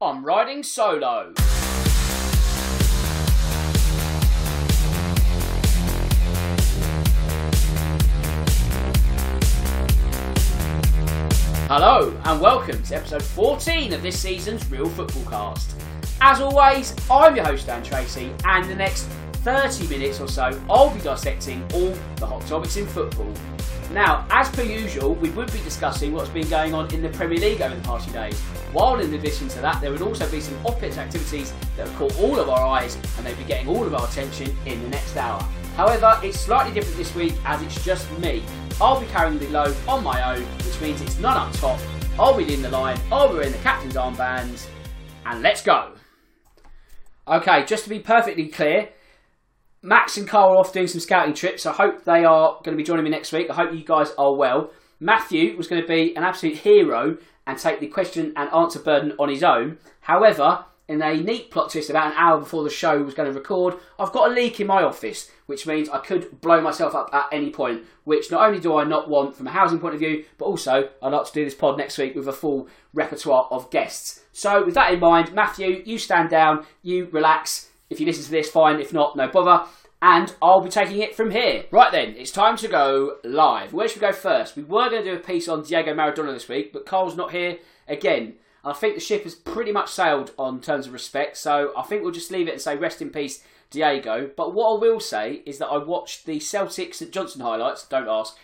I'm riding solo. Hello and welcome to episode 14 of this season's Real Football Cast. As always, I'm your host Dan Tracy, and the next 30 minutes or so I'll be dissecting all the hot topics in football. Now, as per usual, we would be discussing what's been going on in the Premier League over the past few days. While in addition to that, there would also be some off-pitch activities that have caught all of our eyes, and they'd be getting all of our attention in the next hour. However, it's slightly different this week as it's just me. I'll be carrying the load on my own, which means it's none up top. I'll be in the line, I'll be wearing the captain's armbands, and let's go. Okay, just to be perfectly clear, Max and Carl are off doing some scouting trips. I hope they are going to be joining me next week. I hope you guys are well. Matthew was going to be an absolute hero and take the question and answer burden on his own. However, in a neat plot twist about an hour before the show was going to record, I've got a leak in my office, which means I could blow myself up at any point, which not only do I not want from a housing point of view, but also I'd like to do this pod next week with a full repertoire of guests. So with that in mind, Matthew, you stand down, you relax. If you listen to this, fine. If not, no bother. And I'll be taking it from here. Right then, it's time to go live. Where should we go first? We were going to do a piece on Diego Maradona this week, but Carl's not here again. And I think the ship has pretty much sailed on terms of respect, so I think we'll just leave it and say rest in peace, Diego. But what I will say is that I watched the Celtic St Johnstone highlights, don't ask,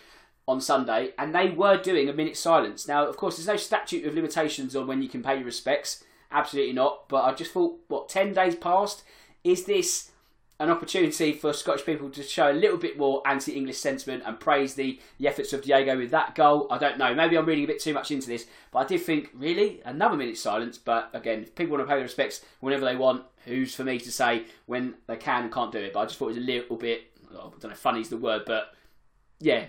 on Sunday, and they were doing a minute's silence. Now, of course, there's no statute of limitations on when you can pay your respects. Absolutely not. But I just thought, 10 days passed? Is this an opportunity for Scottish people to show a little bit more anti-English sentiment and praise the efforts of Diego with that goal? I don't know. Maybe I'm reading a bit too much into this, but I did think, really? Another minute's silence? But again, if people want to pay their respects whenever they want, who's for me to say when they can and can't do it? But I just thought it was a little bit, I don't know, funny is the word, but yeah,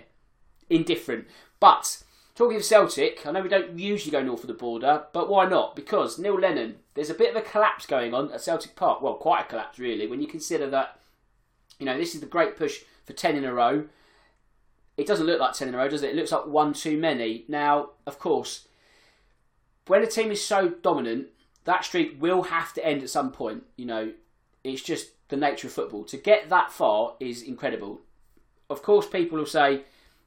indifferent. But talking of Celtic, I know we don't usually go north of the border, but why not? Because Neil Lennon, there's a bit of a collapse going on at Celtic Park. Well, quite a collapse, really, when you consider that, this is the great push for 10 in a row. It doesn't look like 10 in a row, does it? It looks like one too many. Now, of course, when a team is so dominant, that streak will have to end at some point. It's just the nature of football. To get that far is incredible. Of course, people will say,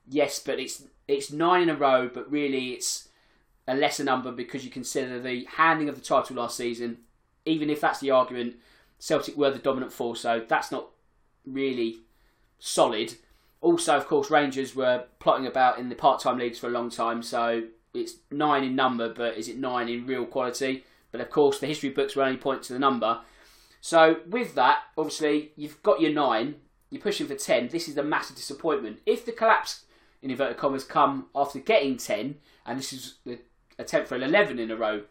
yes, but it's 9 in a row, but really it's a lesser number because you consider the handing of the title last season. Even if that's the argument, Celtic were the dominant force, so that's not really solid. Also, of course, Rangers were plotting about in the part-time leagues for a long time, so it's 9 in number, but is it 9 in real quality? But of course, the history books will only point to the number. So with that, obviously, you've got your 9, you're pushing for 10. This is the massive disappointment. If the collapse, in inverted commas, come after getting 10, and this is the attempt for an 11 in a row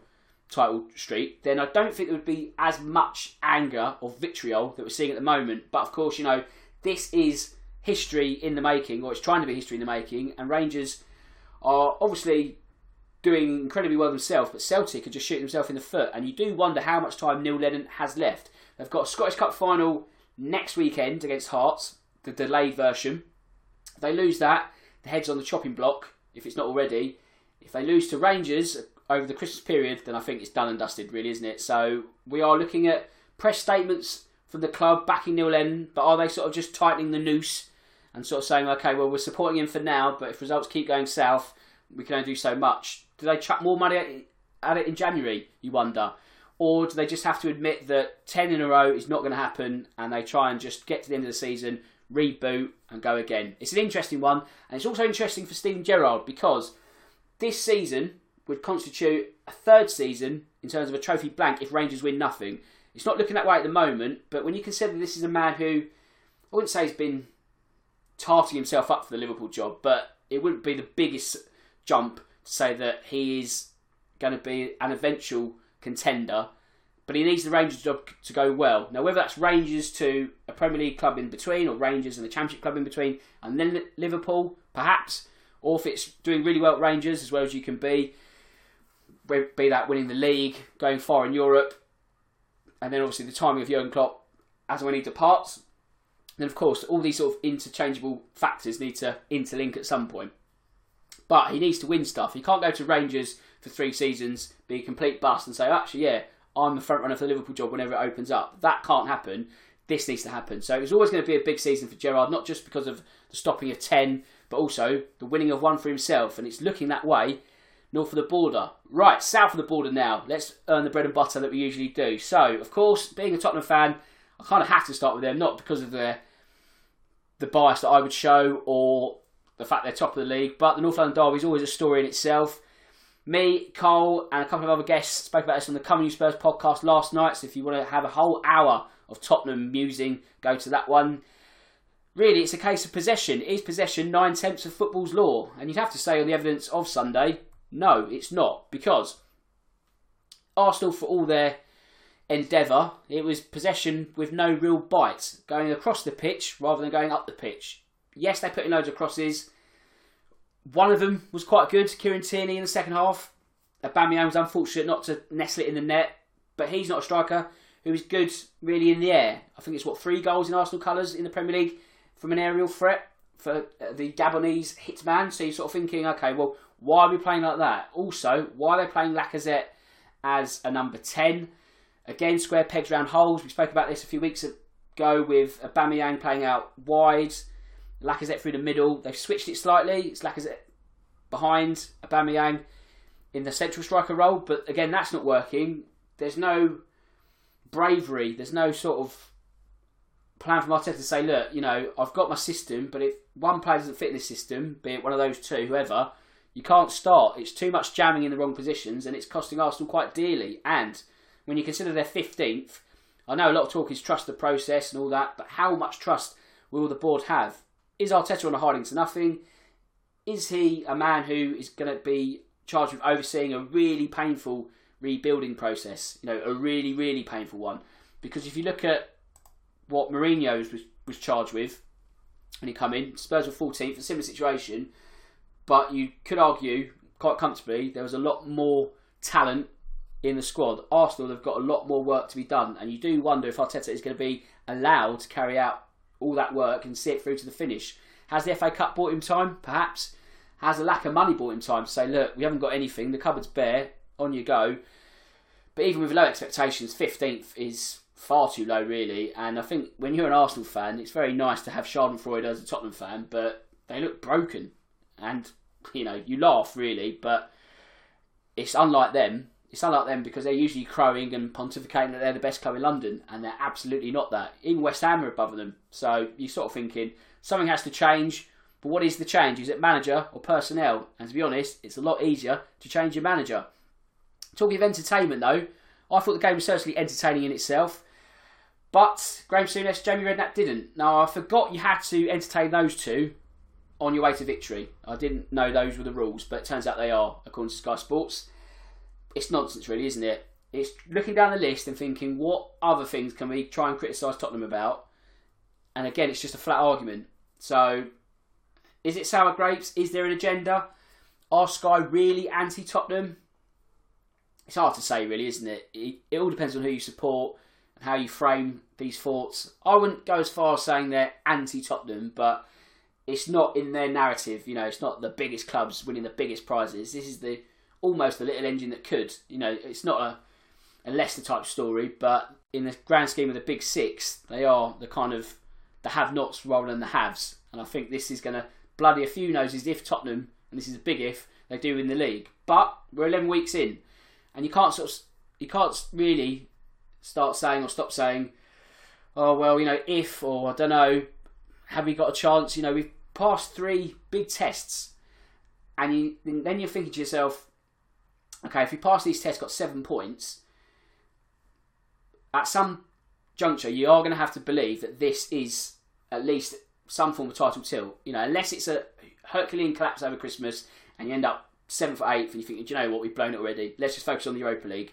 title streak, then I don't think there would be as much anger or vitriol that we're seeing at the moment. But of course, this is history in the making, or it's trying to be history in the making, and Rangers are obviously doing incredibly well themselves, but Celtic are just shooting themselves in the foot, and you do wonder how much time Neil Lennon has left. They've got a Scottish Cup final next weekend against Hearts, the delayed version. If they lose that, the head's on the chopping block, if it's not already. If they lose to Rangers over the Christmas period, then I think it's done and dusted, really, isn't it? So we are looking at press statements from the club backing Neil Lennon, but are they sort of just tightening the noose and sort of saying, OK, well, we're supporting him for now, but if results keep going south, we can only do so much. Do they chuck more money at it in January, you wonder? Or do they just have to admit that 10 in a row is not going to happen and they try and just get to the end of the season, reboot and go again? It's an interesting one, and it's also interesting for Steven Gerrard because this season would constitute a third season in terms of a trophy blank if Rangers win nothing. It's not looking that way at the moment, but when you consider this is a man who, I wouldn't say he's been tarting himself up for the Liverpool job, but it wouldn't be the biggest jump to say that he is going to be an eventual contender, but he needs the Rangers job to go well. Now, whether that's Rangers to a Premier League club in between, or Rangers and the Championship club in between, and then Liverpool, perhaps, or if it's doing really well at Rangers, as well as you can be that winning the league, going far in Europe, and then obviously the timing of Jürgen Klopp as and when he departs. Then, of course, all these sort of interchangeable factors need to interlink at some point. But he needs to win stuff. He can't go to Rangers for 3 seasons, be a complete bust and say, actually, yeah, I'm the front runner for the Liverpool job whenever it opens up. That can't happen. This needs to happen. So it was always going to be a big season for Gerrard, not just because of the stopping of 10, but also the winning of one for himself. And it's looking that way north of the border. Right, south of the border now. Let's earn the bread and butter that we usually do. So, of course, being a Tottenham fan, I kind of have to start with them, not because of the bias that I would show or the fact they're top of the league, but the North London derby is always a story in itself. Me, Cole, and a couple of other guests spoke about this on the Come On You Spurs podcast last night, so if you want to have a whole hour of Tottenham musing, go to that one. Really, it's a case of possession. Is possession 9/10 of football's law? And you'd have to say on the evidence of Sunday, no, it's not, because Arsenal, for all their endeavour, it was possession with no real bite, going across the pitch rather than going up the pitch. Yes, they put in loads of crosses. One of them was quite good, Kieran Tierney in the second half. Aubameyang was unfortunate not to nestle it in the net, but he's not a striker who is good really in the air. I think it's, 3 goals in Arsenal colours in the Premier League from an aerial threat for the Gabonese hitman. So you're sort of thinking, OK, well, why are we playing like that? Also, why are they playing Lacazette as a number 10? Again, square pegs, round holes. We spoke about this a few weeks ago with Aubameyang playing out wide, Lacazette through the middle. They've switched it slightly. It's Lacazette behind Aubameyang in the central striker role. But again, that's not working. There's no bravery. There's no sort of plan from Arteta to say, look, you know, I've got my system, but if one player doesn't fit in this system, be it one of those two, whoever, you can't start. It's too much jamming in the wrong positions and it's costing Arsenal quite dearly. And when you consider they're 15th, I know a lot of talk is trust the process and all that, but how much trust will the board have? Is Arteta on a hiding to nothing? Is he a man who is going to be charged with overseeing a really painful rebuilding process? You know, a really, really painful one. Because if you look at what Mourinho was charged with when he came in, Spurs were 14th, a similar situation. But you could argue, quite comfortably, there was a lot more talent in the squad. Arsenal have got a lot more work to be done. And you do wonder if Arteta is going to be allowed to carry out all that work and see it through to the finish. Has the FA Cup bought him time? Perhaps. Has the lack of money bought him time to say, look, we haven't got anything, the cupboard's bare, on you go. But even with low expectations, 15th is far too low, really. And I think when you're an Arsenal fan, it's very nice to have schadenfreude as a Tottenham fan, but they look broken. And, you know, you laugh, really, but it's unlike them. It's unlike them because they're usually crowing and pontificating that they're the best club in London, and they're absolutely not that. Even West Ham are above them. So you're sort of thinking, something has to change, but what is the change? Is it manager or personnel? And to be honest, it's a lot easier to change your manager. Talking of entertainment, though, I thought the game was certainly entertaining in itself, but Graeme Souness, Jamie Redknapp didn't. Now, I forgot you had to entertain those two on your way to victory. I didn't know those were the rules, but it turns out they are, according to Sky Sports. It's nonsense, really, isn't it? It's looking down the list and thinking, what other things can we try and criticise Tottenham about? And again, it's just a flat argument. So, is it sour grapes? Is there an agenda? Are Sky really anti-Tottenham? It's hard to say, really, isn't it? It all depends on who you support and how you frame these thoughts. I wouldn't go as far as saying they're anti-Tottenham, but it's not in their narrative. You know, it's not the biggest clubs winning the biggest prizes. This is the almost the little engine that could. You know, it's not a Leicester-type story, but in the grand scheme of the Big Six, they are the kind of the have-nots rather than the haves. And I think this is going to bloody a few noses if Tottenham, and this is a big if, they do win the league. But we're 11 weeks in, and you can't really start saying or stop saying, oh, well, you know, if, or I don't know, have we got a chance? You know, we've passed three big tests, and then you're thinking to yourself, okay, if we pass these tests, got 7 points, at some juncture, you are going to have to believe that this is at least some form of title tilt. You know, unless it's a Herculean collapse over Christmas and you end up 7th or 8th and you think, do you know what, we've blown it already. Let's just focus on the Europa League.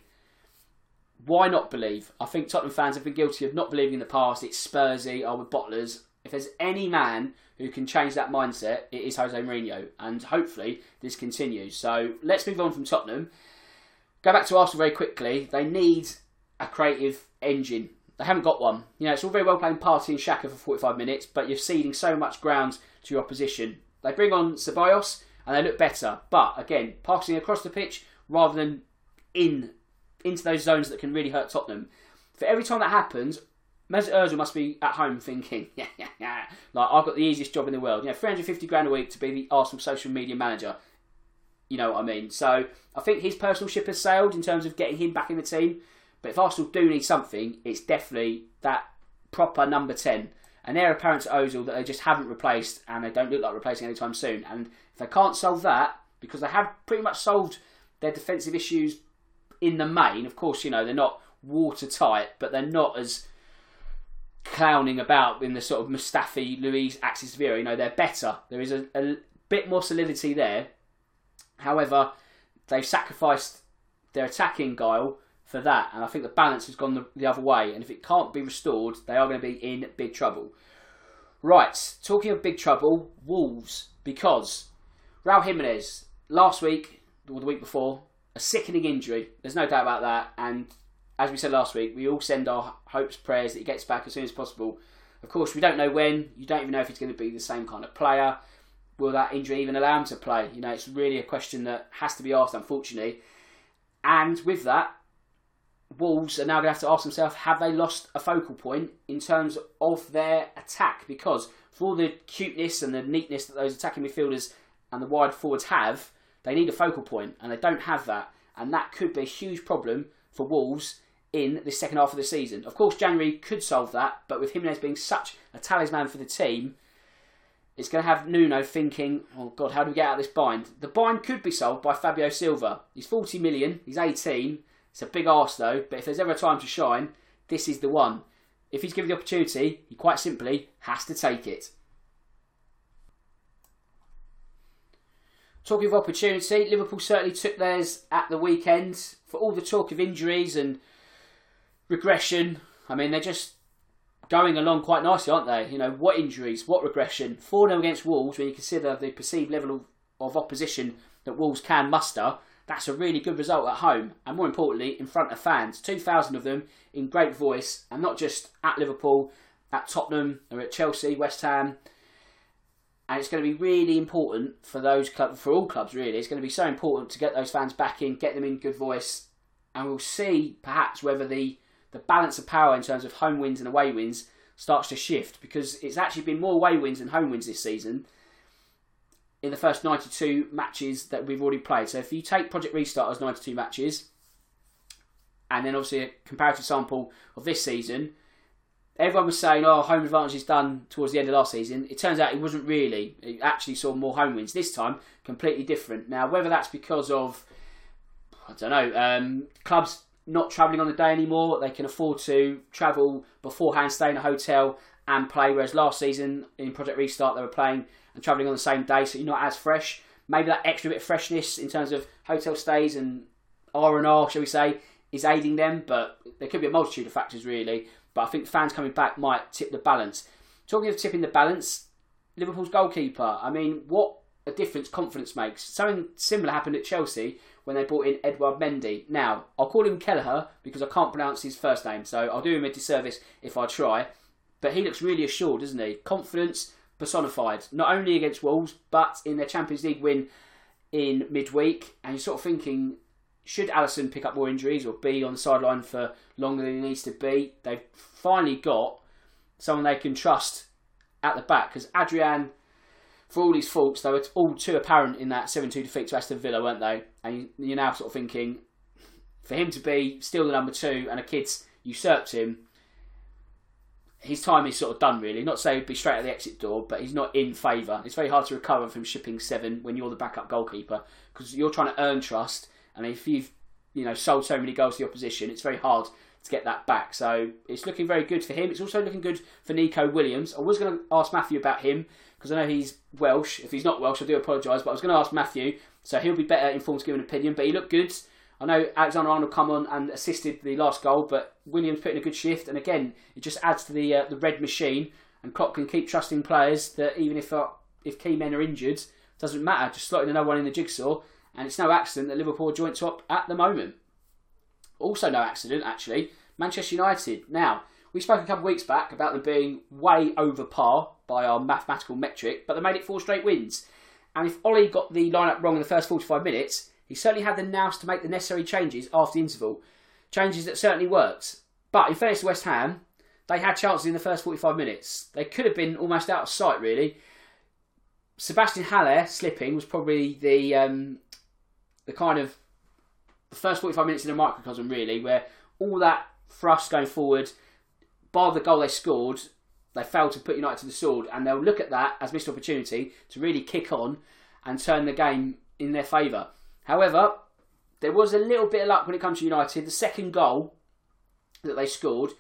Why not believe? I think Tottenham fans have been guilty of not believing in the past. It's Spursy, with bottlers. If there's any man who can change that mindset, it is Jose Mourinho. And hopefully this continues. So let's move on from Tottenham. Go back to Arsenal very quickly. They need a creative engine. They haven't got one. You know, it's all very well playing Partey and Xhaka for 45 minutes, but you're ceding so much ground to your opposition. They bring on Ceballos and they look better, but again, passing across the pitch rather than into those zones that can really hurt Tottenham. For every time that happens, Mesut Ozil must be at home thinking, yeah, like I've got the easiest job in the world. You know, 350 grand a week to be the Arsenal social media manager. You know what I mean? So I think his personal ship has sailed in terms of getting him back in the team. But if Arsenal do need something, it's definitely that proper number 10. An heir apparent to Ozil that they just haven't replaced, and they don't look like replacing anytime soon. And if they can't solve that, because they have pretty much solved their defensive issues in the main, of course, you know, they're not watertight, but they're not as clowning about in the sort of Mustafi, Luis, Axis Vera. You know, they're better. There is a bit more solidity there. However, they've sacrificed their attacking guile for that, and I think the balance has gone the other way, and if it can't be restored, they are going to be in big trouble. Right, talking of big trouble, Wolves, because Raul Jimenez, last week, or the week before, a sickening injury, there's no doubt about that, and as we said last week, we all send our hopes, prayers that he gets back as soon as possible. Of course, we don't know when, you don't even know if he's going to be the same kind of player, will that injury even allow him to play? You know, it's really a question that has to be asked, unfortunately, and with that, Wolves are now going to have to ask themselves, have they lost a focal point in terms of their attack? Because for all the cuteness and the neatness that those attacking midfielders and the wide forwards have, they need a focal point, and they don't have that. And that could be a huge problem for Wolves in the second half of the season. Of course, January could solve that, but with Jimenez being such a talisman for the team, it's going to have Nuno thinking, oh God, how do we get out of this bind? The bind could be solved by Fabio Silva. He's 40 million, he's 18, it's a big arse though, but if there's ever a time to shine, this is the one. If he's given the opportunity, he quite simply has to take it. Talking of opportunity, Liverpool certainly took theirs at the weekend. For all the talk of injuries and regression, I mean, they're just going along quite nicely, aren't they? You know, what injuries, what regression? 4-0 against Wolves, when you consider the perceived level of opposition that Wolves can muster, that's a really good result at home, and more importantly, in front of fans. 2,000 of them in great voice, and not just at Liverpool, at Tottenham, or at Chelsea, West Ham. And it's going to be really important for those clubs, for all clubs really. It's going to be so important to get those fans back in, get them in good voice, and we'll see perhaps whether the balance of power in terms of home wins and away wins starts to shift, because it's actually been more away wins than home wins this season in the first 92 matches that we've already played. So if you take Project Restart as 92 matches, and then obviously a comparative sample of this season, everyone was saying, oh, home advantage is done towards the end of last season. It turns out it wasn't really. It actually saw more home wins. This time, completely different. Now, whether that's because of, I don't know, clubs not travelling on the day anymore, they can afford to travel beforehand, stay in a hotel and play, whereas last season in Project Restart they were playing and travelling on the same day, so you're not as fresh. Maybe that extra bit of freshness in terms of hotel stays and R&R, shall we say, is aiding them, but there could be a multitude of factors, really. But I think fans coming back might tip the balance. Talking of tipping the balance, Liverpool's goalkeeper. I mean, what a difference confidence makes. Something similar happened at Chelsea when they brought in Edouard Mendy. Now, I'll call him Kelleher because I can't pronounce his first name, so I'll do him a disservice if I try. But he looks really assured, doesn't he? Confidence personified, not only against Wolves, but in their Champions League win in midweek. And you're sort of thinking, should Alisson pick up more injuries or be on the sideline for longer than he needs to be? They've finally got someone they can trust at the back, because Adrian, for all his faults, they were all too apparent in that 7-2 defeat to Aston Villa, weren't they? And you're now sort of thinking, for him to be still the number two and a kid's usurped him, his time is sort of done, really. Not to say he'd be straight at the exit door, but he's not in favour. It's very hard to recover from shipping seven when you're the backup goalkeeper, because you're trying to earn trust, and if you've sold so many goals to the opposition, it's very hard to get that back. So it's looking very good for him. It's also looking good for Nico Williams. I was going to ask Matthew about him, because I know he's Welsh. If he's not Welsh, I do apologise, but I was going to ask Matthew, so he'll be better informed to give an opinion, but he looked good. I know Alexander-Arnold come on and assisted the last goal, but Williams put in a good shift, and again, it just adds to the red machine, and Klopp can keep trusting players that even if key men are injured, it doesn't matter, just slotting another one in the jigsaw, and it's no accident that Liverpool joint swap at the moment. Also no accident, actually, Manchester United. Now, we spoke a couple of weeks back about them being way over par by our mathematical metric, but they made it 4 straight wins. And if Ollie got the lineup wrong in the first 45 minutes, he certainly had the nous to make the necessary changes after the interval. Changes that certainly worked. But in fairness to West Ham, they had chances in the first 45 minutes. They could have been almost out of sight, really. Sebastian Haller slipping was probably the kind of the first 45 minutes in a microcosm, really, where all that thrust going forward, bar the goal they scored, they failed to put United to the sword, and they'll look at that as missed opportunity to really kick on and turn the game in their favour. However, there was a little bit of luck when it comes to United. The second goal that they scored,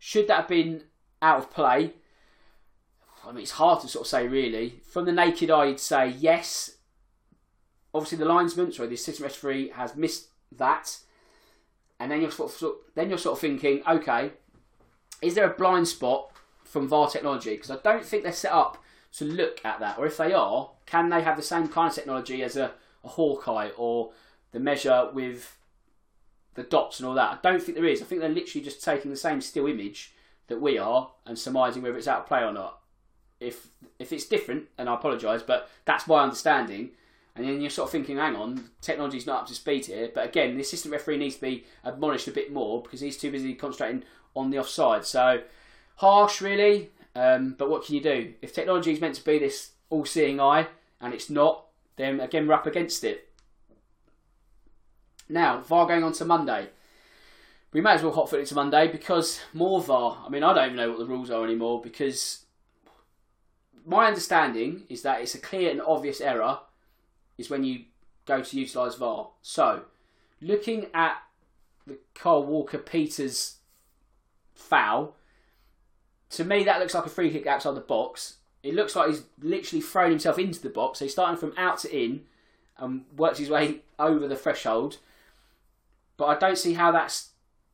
should that have been out of play? I mean, it's hard to sort of say, really. From the naked eye, you'd say yes. Obviously, the linesman, sorry, the assistant referee has missed that, and then you're sort of thinking, okay, is there a blind spot from VAR technology? Because I don't think they're set up to look at that, or if they are, can they have the same kind of technology as a Hawkeye or the measure with the dots and all that? I don't think there is. I think they're literally just taking the same still image that we are and surmising whether it's out of play or not. If it's different, and I apologise, but that's my understanding. And then you're sort of thinking, hang on, technology's not up to speed here. But again, the assistant referee needs to be admonished a bit more because he's too busy concentrating on the offside. So, harsh really, but what can you do? If technology is meant to be this all-seeing eye, and it's not, then again, we're up against it. Now, VAR going on to Monday. We may as well hot foot it to Monday because more VAR. I mean, I don't even know what the rules are anymore because my understanding is that it's a clear and obvious error is when you go to utilise VAR. So, looking at the Kyle Walker-Peters foul, to me that looks like a free kick outside the box. It looks like he's literally thrown himself into the box. So he's starting from out to in and works his way over the threshold. But I don't see how that's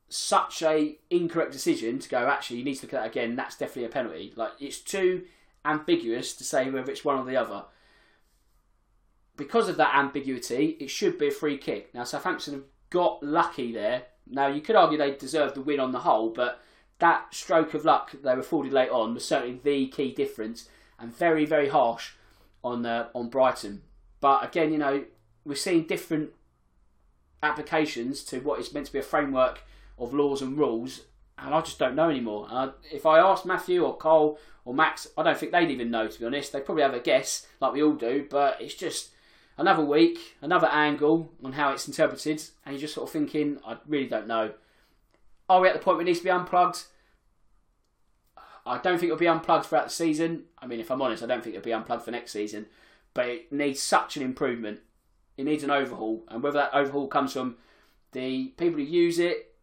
such an incorrect decision to go, actually, you need to look at that again. That's definitely a penalty. Like, it's too ambiguous to say whether it's one or the other. Because of that ambiguity, it should be a free kick. Now, Southampton have got lucky there. Now, you could argue they deserved the win on the whole, but that stroke of luck they were afforded late on was certainly the key difference, and very, very harsh on Brighton. But again, we're seeing different applications to what is meant to be a framework of laws and rules, and I just don't know anymore. If I asked Matthew or Cole or Max, I don't think they'd even know, to be honest. They probably have a guess, like we all do, but it's just another week, another angle on how it's interpreted, and you're just sort of thinking, I really don't know. Are we at the point where it needs to be unplugged? I don't think it'll be unplugged throughout the season. I mean, if I'm honest, I don't think it'll be unplugged for next season, but it needs such an improvement. It needs an overhaul, and whether that overhaul comes from the people who use it,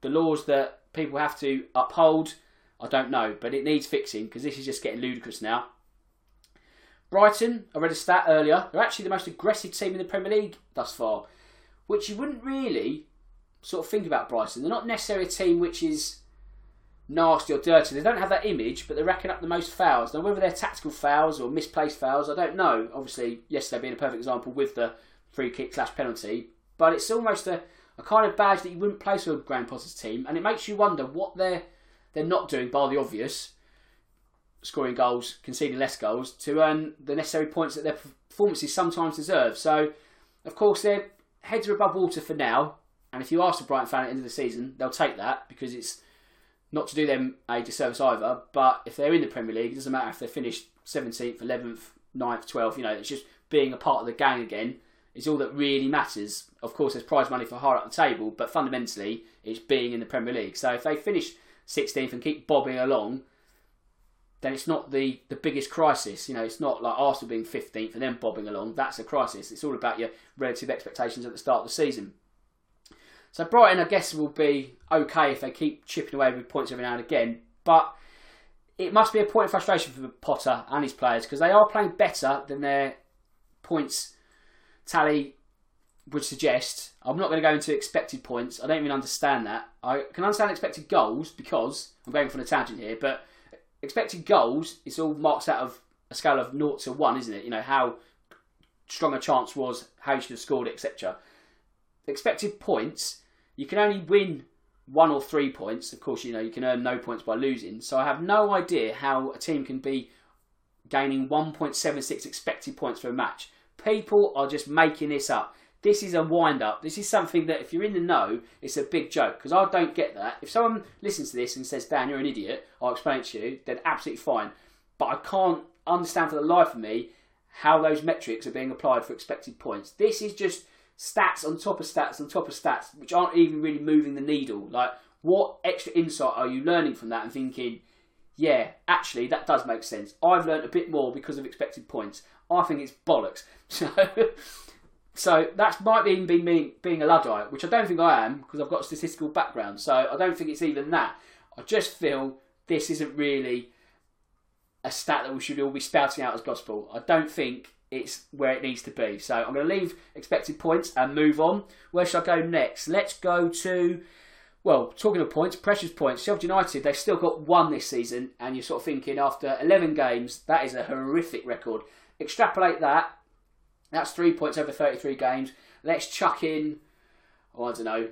the laws that people have to uphold, I don't know, but it needs fixing because this is just getting ludicrous now. Brighton, I read a stat earlier, they're actually the most aggressive team in the Premier League thus far, which you wouldn't really sort of think about Brighton. They're not necessarily a team which is nasty or dirty. They don't have that image, but they're racking up the most fouls. Now, whether they're tactical fouls or misplaced fouls, I don't know. Obviously, yesterday being a perfect example with the free kick / penalty. But it's almost a kind of badge that you wouldn't place for Graham Potter's team. And it makes you wonder what they're not doing, bar the obvious, scoring goals, conceding less goals, to earn the necessary points that their performances sometimes deserve. So, of course, their heads are above water for now. And if you ask a Brighton fan at the end of the season, they'll take that, because it's not to do them a disservice either. But if they're in the Premier League, it doesn't matter if they're finished 17th, 11th, 9th, 12th. You know, it's just being a part of the gang again is all that really matters. Of course, there's prize money for higher up the table, but fundamentally, it's being in the Premier League. So if they finish 16th and keep bobbing along, then it's not the biggest crisis. You know, it's not like Arsenal being 15th and then bobbing along. That's a crisis. It's all about your relative expectations at the start of the season. So Brighton, I guess, will be okay if they keep chipping away with points every now and again. But it must be a point of frustration for Potter and his players, because they are playing better than their points tally would suggest. I'm not going to go into expected points. I don't even understand that. I can understand expected goals, because I'm going from a tangent here, but expected goals, it's all marks out of a scale of 0 to 1, isn't it? You know, how strong a chance was, how you should have scored, etc. Expected points, you can only win 1 or 3 points. Of course, you know, you can earn no points by losing. So I have no idea how a team can be gaining 1.76 expected points for a match. People are just making this up. This is a wind-up. This is something that if you're in the know, it's a big joke, because I don't get that. If someone listens to this and says, Dan, you're an idiot, I'll explain it to you, then absolutely fine. But I can't understand for the life of me how those metrics are being applied for expected points. This is just stats on top of stats on top of stats, which aren't even really moving the needle. Like, what extra insight are you learning from that and thinking, yeah, actually, that does make sense. I've learned a bit more because of expected points. I think it's bollocks. So that might even be me being a Luddite, which I don't think I am, because I've got a statistical background. So I don't think it's even that. I just feel this isn't really a stat that we should all be spouting out as gospel. I don't think it's where it needs to be. So I'm going to leave expected points and move on. Where shall I go next? Let's go to, well, talking of points, precious points. Sheffield United, they've still got 1 this season, and you're sort of thinking after 11 games, that is a horrific record. Extrapolate that. That's 3 points over 33 games. Let's chuck in, oh, I don't know,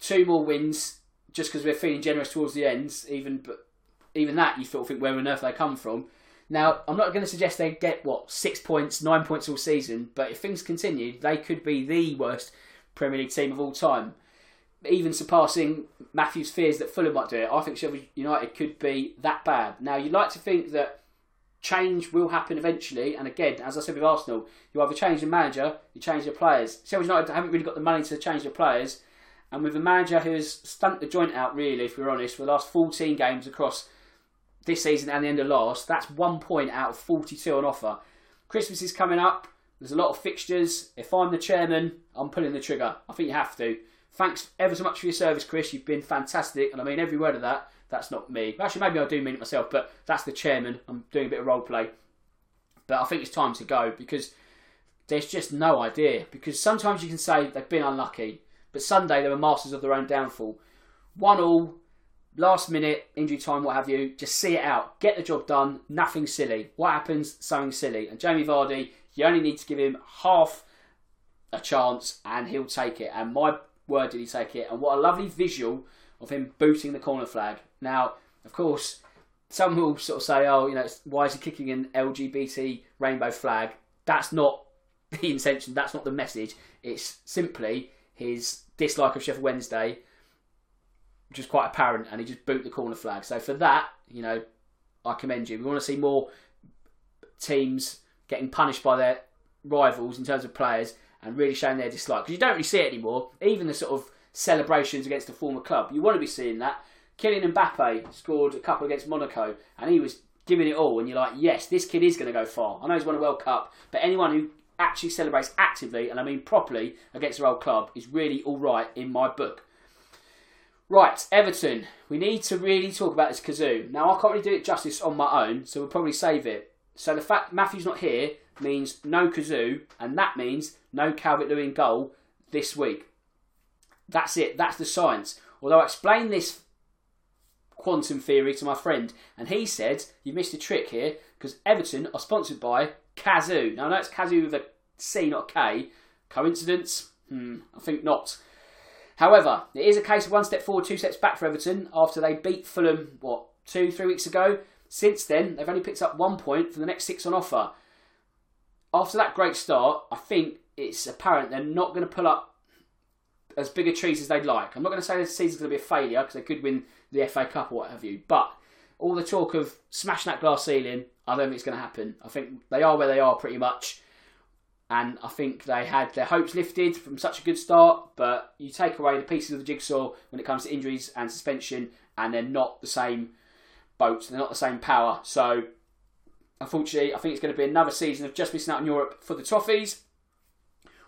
2 more wins, just because we're feeling generous towards the ends. Even that, you sort of think, where on earth they come from. Now, I'm not going to suggest they get, 6 points, 9 points all season, but if things continue, they could be the worst Premier League team of all time, even surpassing Matthew's fears that Fulham might do it. I think Sheffield United could be that bad. Now, you'd like to think that change will happen eventually, and again, as I said with Arsenal, you either change the manager, you change the players. Sheffield United haven't really got the money to change the players, and with a manager who has stunk the joint out, really, if we're honest, for the last 14 games across this season and the end of last, that's 1 point out of 42 on offer. Christmas is coming up. There's a lot of fixtures. If I'm the chairman, I'm pulling the trigger. I think you have to. Thanks ever so much for your service, Chris. You've been fantastic, and I mean every word of that. That's not me. Actually, maybe I do mean it myself, but that's the chairman. I'm doing a bit of role play. But I think it's time to go, because there's just no idea. Because sometimes you can say they've been unlucky, but Sunday they were masters of their own downfall. 1-1. Last minute, injury time, what have you, just see it out. Get the job done, nothing silly. What happens? Something silly. And Jamie Vardy, you only need to give him half a chance and he'll take it. And my word, did he take it. And what a lovely visual of him booting the corner flag. Now, of course, some will sort of say, oh, you know, why is he kicking an LGBT rainbow flag? That's not the intention. That's not the message. It's simply his dislike of Sheffield Wednesday, which is quite apparent, and he just booted the corner flag. So for that, you know, I commend you. We want to see more teams getting punished by their rivals in terms of players and really showing their dislike. Because you don't really see it anymore, even the sort of celebrations against a former club. You want to be seeing that. Kylian Mbappe scored a couple against Monaco, and he was giving it all, and you're like, yes, this kid is going to go far. I know he's won a World Cup, but anyone who actually celebrates actively, and I mean properly, against their old club is really all right in my book. Right, Everton. We need to really talk about this kazoo. Now, I can't really do it justice on my own, so we'll probably save it. So the fact Matthew's not here means no kazoo, and that means no Calvert-Lewin goal this week. That's it. That's the science. Although I explained this quantum theory to my friend, and he said, you've missed a trick here, because Everton are sponsored by Kazoo. Now, I know it's Kazoo with a C, not a K. Coincidence? I think not. However, it is a case of one step forward, two steps back for Everton after they beat Fulham, what, 2-3 weeks ago? Since then, they've only picked up 1 point from the next 6 on offer. After that great start, I think it's apparent they're not going to pull up as big a trees as they'd like. I'm not going to say this season's going to be a failure because they could win the FA Cup or what have you, but all the talk of smashing that glass ceiling, I don't think it's going to happen. I think they are where they are pretty much, and I think they had their hopes lifted from such a good start, but you take away the pieces of the jigsaw when it comes to injuries and suspension, and they're not the same boat, they're not the same power. So, unfortunately, I think it's going to be another season of just missing out on Europe for the trophies.